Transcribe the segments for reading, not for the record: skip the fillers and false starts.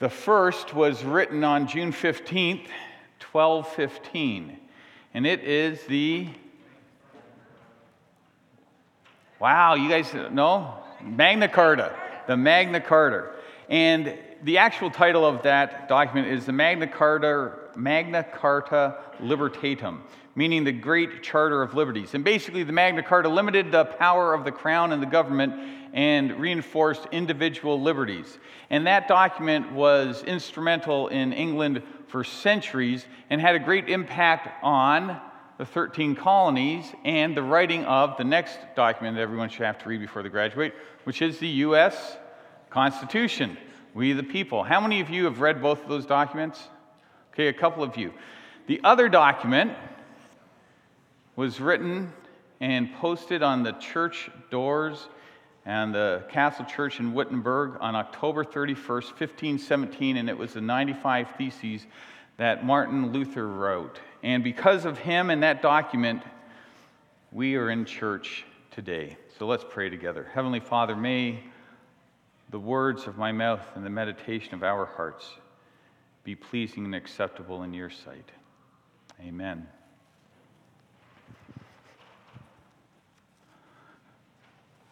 The first was written on June 15th, 1215, and it is the... Wow, you guys know? Magna Carta, the Magna Carta. And the actual title of that document is the Magna Carta Libertatum, meaning the Great Charter of Liberties. And basically, the Magna Carta limited the power of the crown and the government and reinforced individual liberties. And that document was instrumental in England for centuries and had a great impact on the 13 colonies and the writing of the next document that everyone should have to read before they graduate, which is the U.S. Constitution, We the People. How many of you have read both of those documents? Okay, a couple of you. The other document was written and posted on the church doors and the Castle Church in Wittenberg on October 31st, 1517, and it was the 95 Theses that Martin Luther wrote. And because of him and that document, we are in church today. So let's pray together. Heavenly Father, may the words of my mouth and the meditation of our hearts be pleasing and acceptable in your sight. Amen.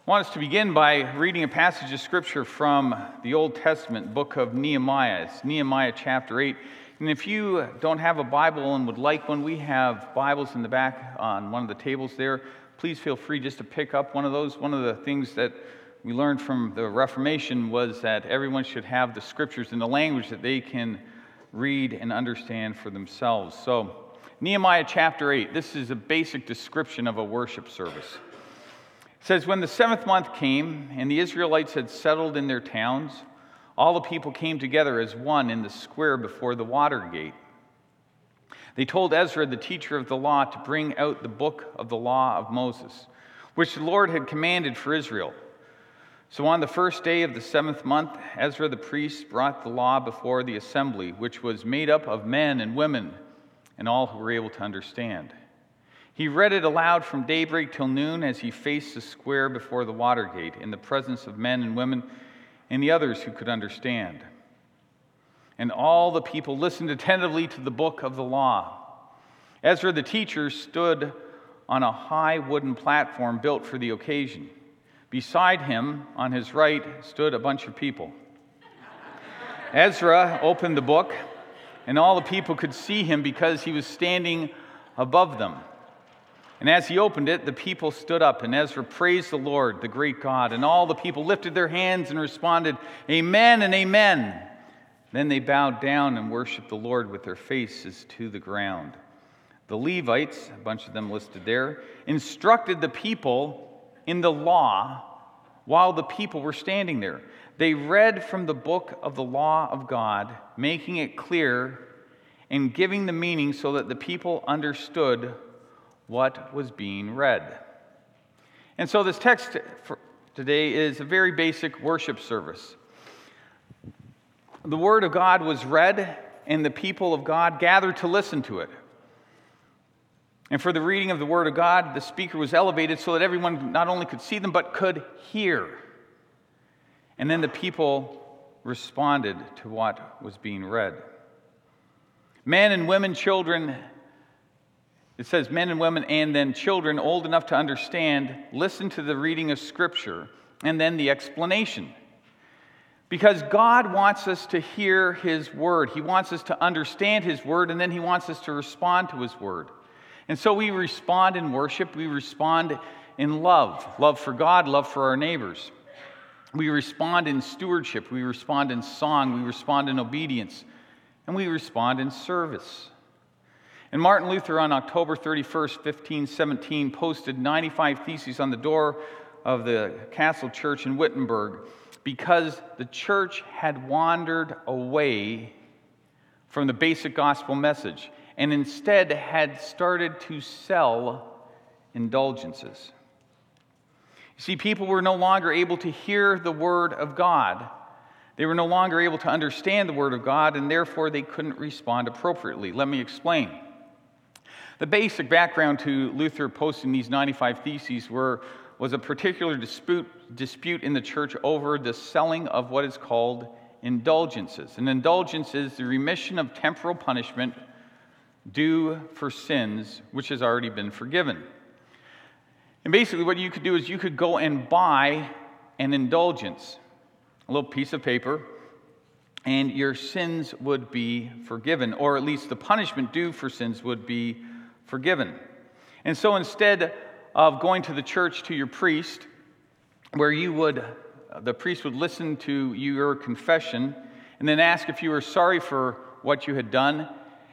I want us to begin by reading a passage of Scripture from the Old Testament, book of Nehemiah. It's Nehemiah chapter 8. And if you don't have a Bible and would like one, we have Bibles in the back on one of the tables there. Please feel free just to pick up one of those. One of the things that we learned from the Reformation was that everyone should have the Scriptures in the language that they can read and understand for themselves. So, Nehemiah chapter 8, this is a basic description of a worship service. It says, "When the seventh month came, and the Israelites had settled in their towns, all the people came together as one in the square before the water gate. They told Ezra, the teacher of the law, to bring out the book of the law of Moses, which the Lord had commanded for Israel. So on the first day of the seventh month, Ezra the priest brought the law before the assembly, which was made up of men and women and all who were able to understand. He read it aloud from daybreak till noon as he faced the square before the water gate in the presence of men and women and the others who could understand. And all the people listened attentively to the book of the law. Ezra the teacher stood on a high wooden platform built for the occasion. Beside him, on his right, stood a bunch of people. Ezra opened the book, and all the people could see him because he was standing above them. And as he opened it, the people stood up, and Ezra praised the Lord, the great God, and all the people lifted their hands and responded, 'Amen and amen.' Then they bowed down and worshiped the Lord with their faces to the ground. The Levites, a bunch of them listed there, instructed the people in the law while the people were standing there. They read from the book of the law of God, making it clear and giving the meaning so that the people understood what was being read." And so this text for today is a very basic worship service. The Word of God was read, and the people of God gathered to listen to it. And for the reading of the Word of God, the speaker was elevated so that everyone not only could see them, but could hear. And then the people responded to what was being read. Men and women, children... It says men and women and then children old enough to understand, listen to the reading of Scripture and then the explanation. Because God wants us to hear His Word. He wants us to understand His Word, and then He wants us to respond to His Word. And so we respond in worship. We respond in love. Love for God, love for our neighbors. We respond in stewardship. We respond in song. We respond in obedience. And we respond in service. And Martin Luther, on October 31st, 1517, posted 95 Theses on the door of the Castle Church in Wittenberg because the church had wandered away from the basic gospel message and instead had started to sell indulgences. You see, people were no longer able to hear the Word of God. They were no longer able to understand the Word of God, and therefore they couldn't respond appropriately. Let me explain. The basic background to Luther posting these 95 Theses was a particular dispute in the church over the selling of what is called indulgences. An indulgence is the remission of temporal punishment due for sins which has already been forgiven. And basically what you could do is you could go and buy an indulgence, a little piece of paper, and your sins would be forgiven, or at least the punishment due for sins would be forgiven. And so instead of going to the church to your priest, where the priest would listen to your confession and then ask if you were sorry for what you had done,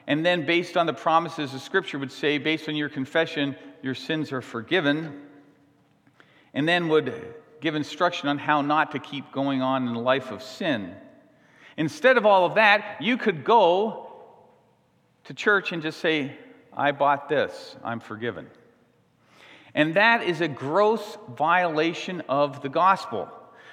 and then based on the promises of Scripture would say, based on your confession, your sins are forgiven, and then would give instruction on how not to keep going on in the life of sin. Instead of all of that, you could go to church and just say, I bought this, I'm forgiven. And that is a gross violation of the gospel.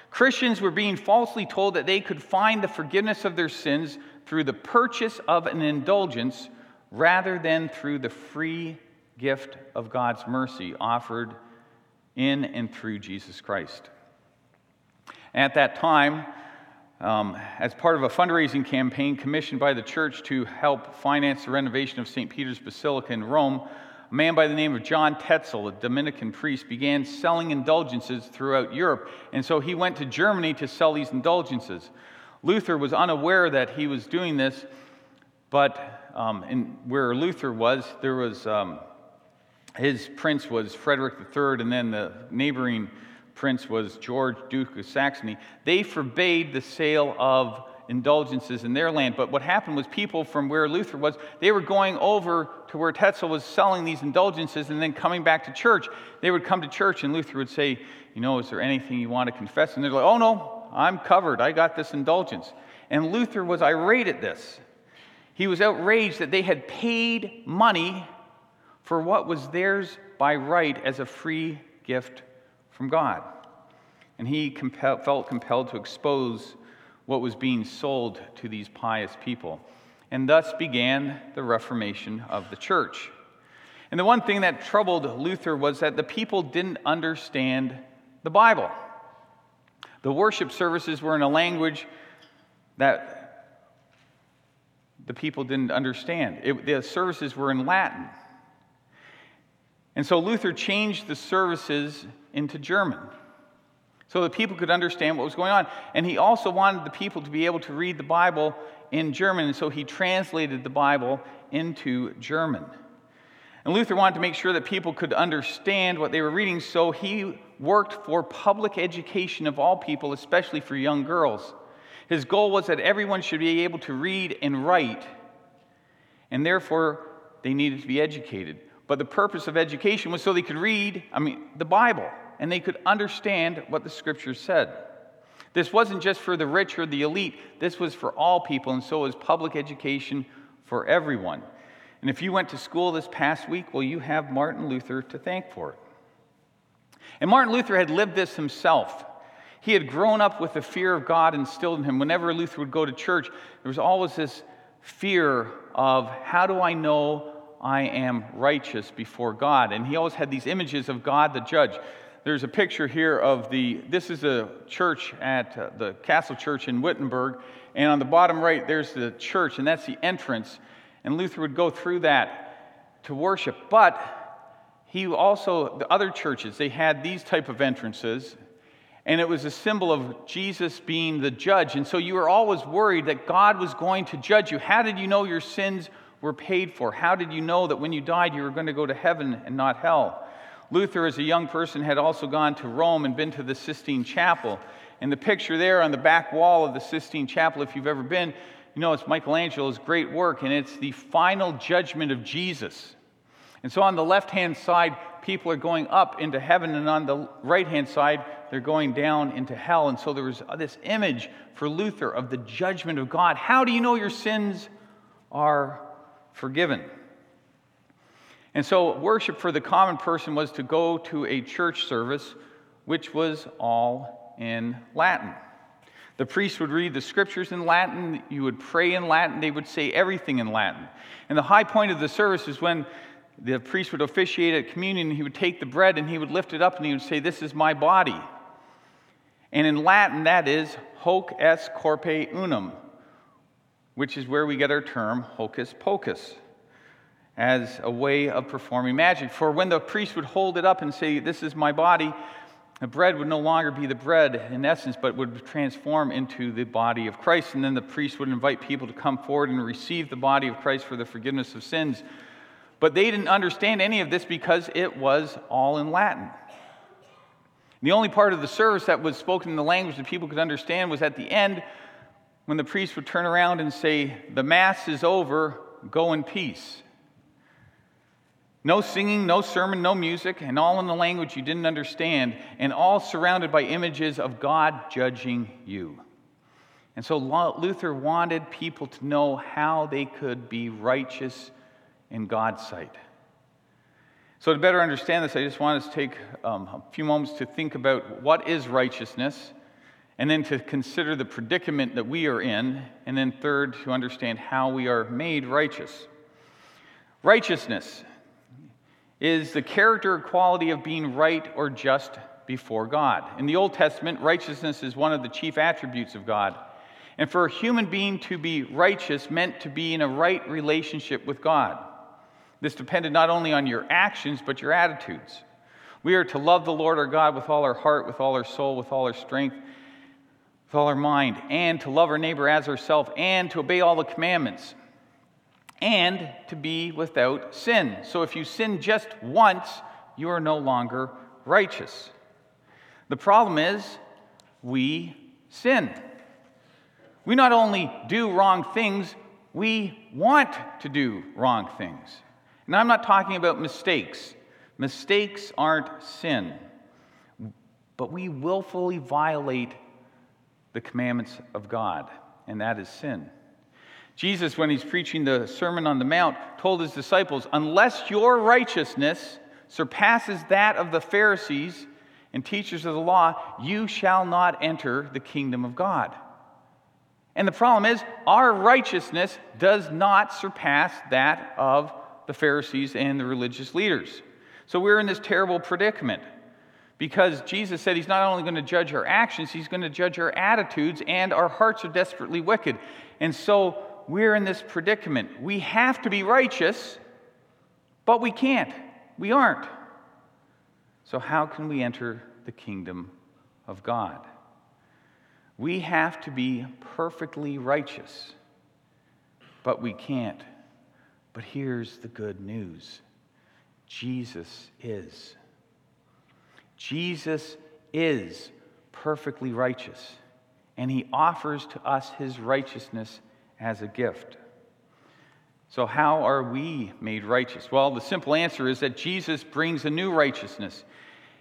Christians were being falsely told that they could find the forgiveness of their sins through the purchase of an indulgence rather than through the free gift of God's mercy offered in and through Jesus Christ. At that time, as part of a fundraising campaign commissioned by the church to help finance the renovation of St. Peter's Basilica in Rome, a man by the name of John Tetzel, a Dominican priest, began selling indulgences throughout Europe, and so he went to Germany to sell these indulgences. Luther was unaware that he was doing this, but where Luther was, there was his prince was Frederick III, and then the neighboring prince was George, Duke of Saxony. They forbade the sale of indulgences in their land. But what happened was people from where Luther was, they were going over to where Tetzel was selling these indulgences and then coming back to church. They would come to church and Luther would say, you know, is there anything you want to confess? And they're like, oh no, I'm covered. I got this indulgence. And Luther was irate at this. He was outraged that they had paid money for what was theirs by right as a free gift from God. And he felt compelled to expose what was being sold to these pious people. And thus began the Reformation of the church. And the one thing that troubled Luther was that the people didn't understand the Bible. The worship services were in a language that the people didn't understand. The services were in Latin. And so Luther changed the services into German, so that people could understand what was going on. And he also wanted the people to be able to read the Bible in German, and so he translated the Bible into German. And Luther wanted to make sure that people could understand what they were reading, so he worked for public education of all people, especially for young girls. His goal was that everyone should be able to read and write, and therefore they needed to be educated. But the purpose of education was so they could read, the Bible, and they could understand what the Scriptures said. This wasn't just for the rich or the elite. This was for all people, and so is public education for everyone. And if you went to school this past week, well, you have Martin Luther to thank for it. And Martin Luther had lived this himself. He had grown up with the fear of God instilled in him. Whenever Luther would go to church, there was always this fear of, how do I know I am righteous before God? And he always had these images of God the judge. There's a picture here this is a church at the Castle Church in Wittenberg, and on the bottom right there's the church, and that's the entrance, and Luther would go through that to worship. But the other churches, they had these type of entrances, and it was a symbol of Jesus being the judge, and so you were always worried that God was going to judge you. How did you know your sins were paid for? How did you know that when you died you were going to go to heaven and not hell? Luther, as a young person, had also gone to Rome and been to the Sistine Chapel. And the picture there on the back wall of the Sistine Chapel, if you've ever been, you know it's Michelangelo's great work, and it's the final judgment of Jesus. And so on the left-hand side, people are going up into heaven, and on the right-hand side, they're going down into hell. And so there was this image for Luther of the judgment of God. How do you know your sins are forgiven? And so worship for the common person was to go to a church service, which was all in Latin. The priest would read the Scriptures in Latin, you would pray in Latin, they would say everything in Latin. And the high point of the service is when the priest would officiate at communion, he would take the bread and he would lift it up and he would say, this is my body. And in Latin, that is hoc est corpore unum, which is where we get our term hocus pocus, as a way of performing magic. For when the priest would hold it up and say, "This is my body," the bread would no longer be the bread in essence, but would transform into the body of Christ. And then the priest would invite people to come forward and receive the body of Christ for the forgiveness of sins. But they didn't understand any of this because it was all in Latin. The only part of the service that was spoken in the language that people could understand was at the end, when the priest would turn around and say, "The Mass is over, go in peace." No singing, no sermon, no music, and all in the language you didn't understand, and all surrounded by images of God judging you. And so Luther wanted people to know how they could be righteous in God's sight. So to better understand this, I just want us to take a few moments to think about what is righteousness, and then to consider the predicament that we are in, and then third, to understand how we are made righteous. Righteousness is the character or quality of being right or just before God. In the Old Testament, righteousness is one of the chief attributes of God. And for a human being to be righteous meant to be in a right relationship with God. This depended not only on your actions, but your attitudes. We are to love the Lord our God with all our heart, with all our soul, with all our strength, with all our mind, and to love our neighbor as ourselves, and to obey all the commandments, and to be without sin. So if you sin just once, you are no longer righteous. The problem is, we sin. We not only do wrong things, we want to do wrong things. And I'm not talking about mistakes. Mistakes aren't sin. But we willfully violate the commandments of God, and that is sin. Jesus, when he's preaching the Sermon on the Mount, told his disciples, "Unless your righteousness surpasses that of the Pharisees and teachers of the law, you shall not enter the kingdom of God." And the problem is, our righteousness does not surpass that of the Pharisees and the religious leaders. So we're in this terrible predicament, because Jesus said he's not only going to judge our actions, he's going to judge our attitudes, and our hearts are desperately wicked. And so we're in this predicament. We have to be righteous, but we can't. We aren't. So how can we enter the kingdom of God? We have to be perfectly righteous, but we can't. But here's the good news. Jesus is. Jesus is perfectly righteous, and he offers to us his righteousness as a gift. So how are we made righteous? Well, the simple answer is that Jesus brings a new righteousness,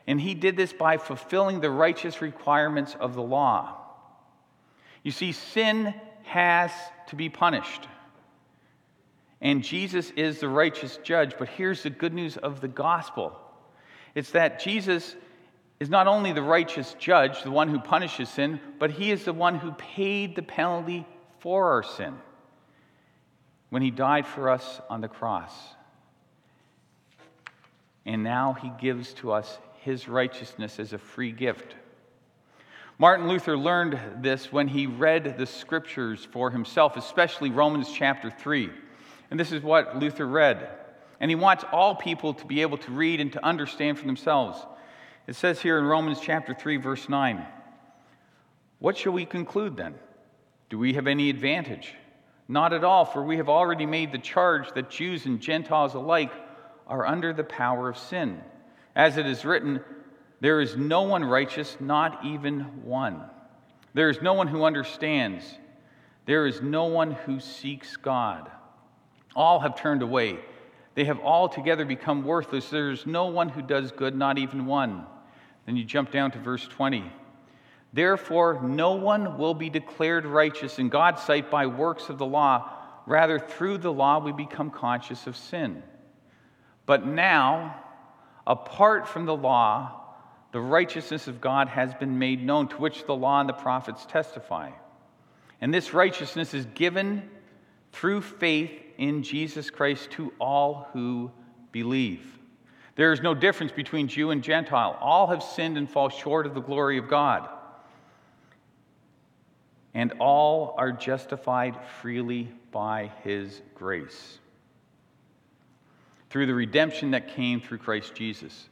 and he did this by fulfilling the righteous requirements of the law. You see, sin has to be punished. And Jesus is the righteous judge. But here's the good news of the gospel. It's that Jesus is not only the righteous judge, the one who punishes sin, but he is the one who paid the penalty for our sin when he died for us on the cross. And now he gives to us his righteousness as a free gift. Martin Luther learned this when he read the scriptures for himself, especially Romans chapter 3. And this is what Luther read. And he wants all people to be able to read and to understand for themselves. It says here in Romans chapter 3, verse 9, "What shall we conclude then? Do we have any advantage? Not at all, for we have already made the charge that Jews and Gentiles alike are under the power of sin. As it is written, there is no one righteous, not even one. There is no one who understands. There is no one who seeks God. All have turned away. They have altogether become worthless. There is no one who does good, not even one." Then you jump down to verse 20. "Therefore, no one will be declared righteous in God's sight by works of the law. Rather, through the law we become conscious of sin. But now, apart from the law, the righteousness of God has been made known, to which the law and the prophets testify. And this righteousness is given through faith in Jesus Christ to all who believe. There is no difference between Jew and Gentile. All have sinned and fall short of the glory of God. and all are justified freely by his grace through the redemption that came through Christ Jesus.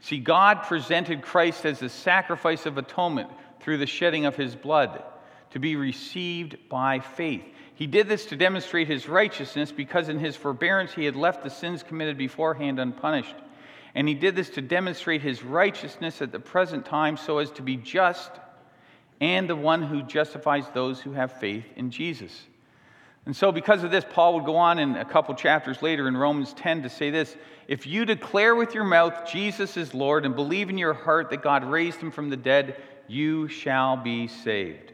See, God presented Christ as the sacrifice of atonement through the shedding of his blood to be received by faith. He did this to demonstrate his righteousness because in his forbearance he had left the sins committed beforehand unpunished. And he did this to demonstrate his righteousness at the present time so as to be just and the one who justifies those who have faith in Jesus. And so because of this, Paul would go on in a couple chapters later in Romans 10 to say this: if you declare with your mouth Jesus is Lord and believe in your heart that God raised him from the dead, you shall be saved.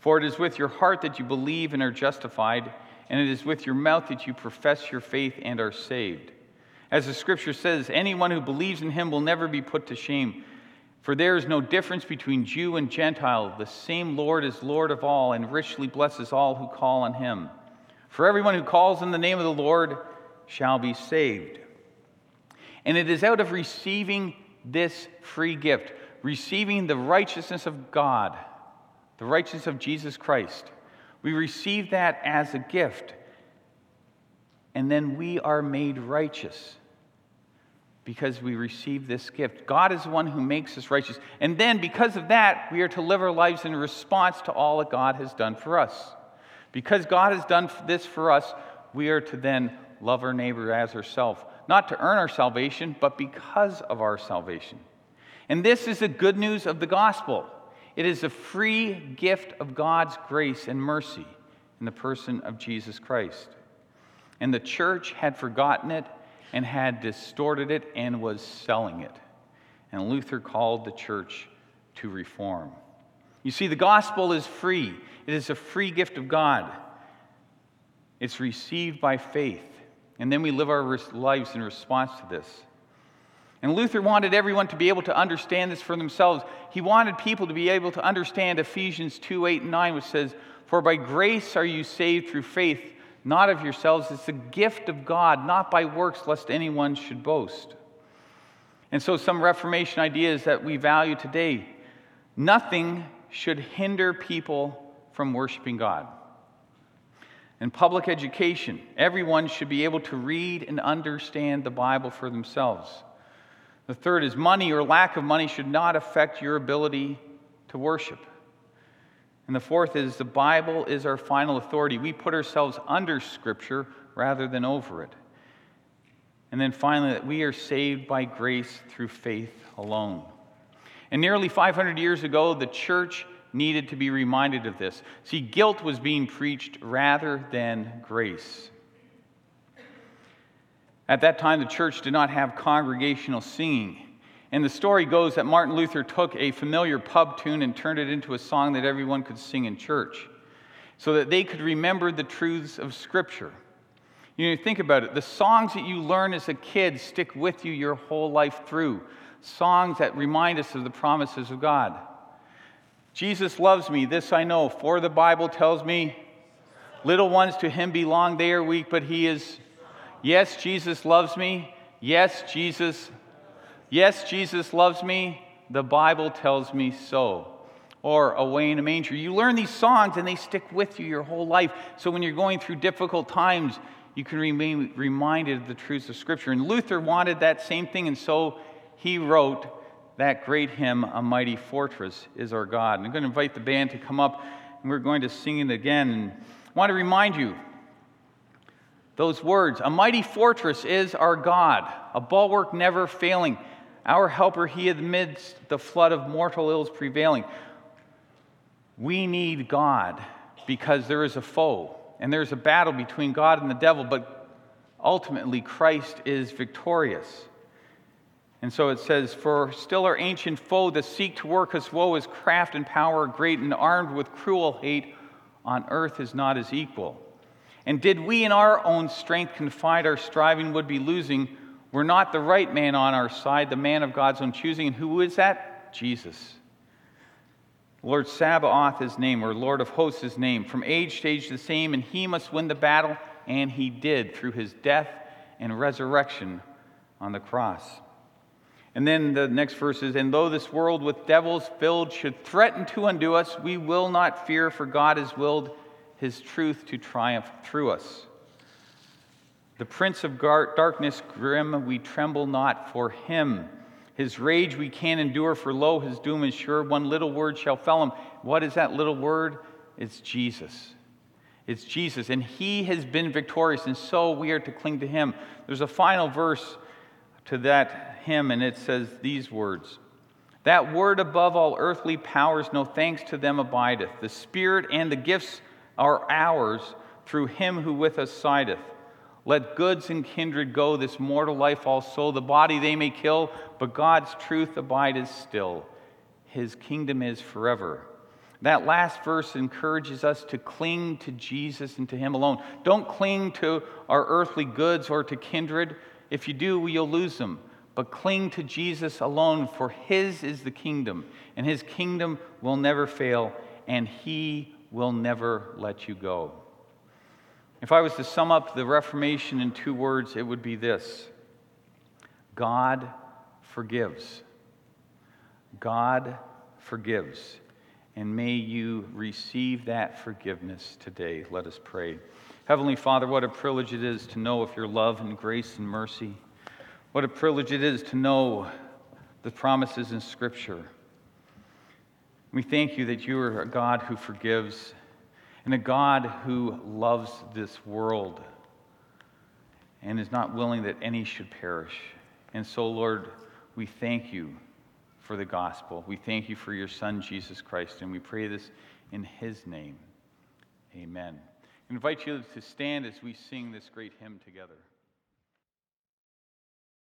For it is with your heart that you believe and are justified, and it is with your mouth that you profess your faith and are saved. As the scripture says, anyone who believes in him will never be put to shame. For there is no difference between Jew and Gentile. The same Lord is Lord of all and richly blesses all who call on him. For everyone who calls on the name of the Lord shall be saved. And it is out of receiving this free gift, receiving the righteousness of God, the righteousness of Jesus Christ. We receive that as a gift, and then we are made righteous because we receive this gift. God is the one who makes us righteous. And then because of that, we are to live our lives in response to all that God has done for us. Because God has done this for us, we are to then love our neighbor as ourselves, not to earn our salvation, but because of our salvation. And this is the good news of the gospel. It is a free gift of God's grace and mercy in the person of Jesus Christ. And the church had forgotten it and had distorted it and was selling it. And Luther called the church to reform. You see, the gospel is free. It is a free gift of God. It's received by faith. And then we live our lives in response to this. And Luther wanted everyone to be able to understand this for themselves. He wanted people to be able to understand Ephesians 2:8-9, which says, "For by grace are you saved through faith, not of yourselves. It's the gift of God, not by works, lest anyone should boast." And so some Reformation ideas that we value today: nothing should hinder people from worshiping God. In public education, everyone should be able to read and understand the Bible for themselves. The third is money or lack of money should not affect your ability to worship. And the fourth is the Bible is our final authority. We put ourselves under Scripture rather than over it. And then finally, that we are saved by grace through faith alone. And nearly 500 years ago, the church needed to be reminded of this. See, guilt was being preached rather than grace. At that time, the church did not have congregational singing. And the story goes that Martin Luther took a familiar pub tune and turned it into a song that everyone could sing in church so that they could remember the truths of Scripture. You know, think about it. The songs that you learn as a kid stick with you your whole life through. Songs that remind us of the promises of God. Jesus loves me, this I know, for the Bible tells me, little ones to him belong, they are weak, but he is... Yes, Jesus loves me. Yes, Jesus loves me. The Bible tells me so. Or Away in a Manger. You learn these songs and they stick with you your whole life. So when you're going through difficult times, you can remain reminded of the truths of Scripture. And Luther wanted that same thing, and so he wrote that great hymn, A Mighty Fortress is Our God. And I'm going to invite the band to come up, and we're going to sing it again. And I want to remind you, those words, a mighty fortress is our God, a bulwark never failing, our helper he amidst the flood of mortal ills prevailing. We need God because there is a foe, and there is a battle between God and the devil, but ultimately Christ is victorious. And so it says, for still our ancient foe that seek to work us woe, his craft and power are great, and armed with cruel hate, on earth is not his equal. And did we in our own strength confide our striving would be losing, we're not the right man on our side, the man of God's own choosing. And who is that? Jesus. Lord Sabaoth his name, or Lord of hosts his name, from age to age the same, and he must win the battle, and he did through his death and resurrection on the cross. And then the next verse is, and though this world with devils filled should threaten to undo us, we will not fear, for God has willed his truth to triumph through us. The prince of darkness grim, we tremble not for him. His rage we can endure, for lo, his doom is sure. One little word shall fell him. What is that little word? It's Jesus. It's Jesus, and he has been victorious, and so we are to cling to him. There's a final verse to that hymn, and it says these words, that word above all earthly powers, no thanks to them abideth. The Spirit and the gifts are ours through him who with us sideth. Let goods and kindred go, this mortal life also. The body they may kill, but God's truth abideth still. His kingdom is forever. That last verse encourages us to cling to Jesus and to him alone. Don't cling to our earthly goods or to kindred. If you do, you'll lose them. But cling to Jesus alone, for his is the kingdom, and his kingdom will never fail, and he will never let you go. If I was to sum up the Reformation in two words, it would be this: God forgives. God forgives. And may you receive that forgiveness today. Let us pray. Heavenly Father, what a privilege it is to know of your love and grace and mercy. What a privilege it is to know the promises in Scripture. We thank you that you are a God who forgives and a God who loves this world and is not willing that any should perish. And so, Lord, we thank you for the gospel. We thank you for your Son, Jesus Christ, and we pray this in his name. Amen. I invite you to stand as we sing this great hymn together.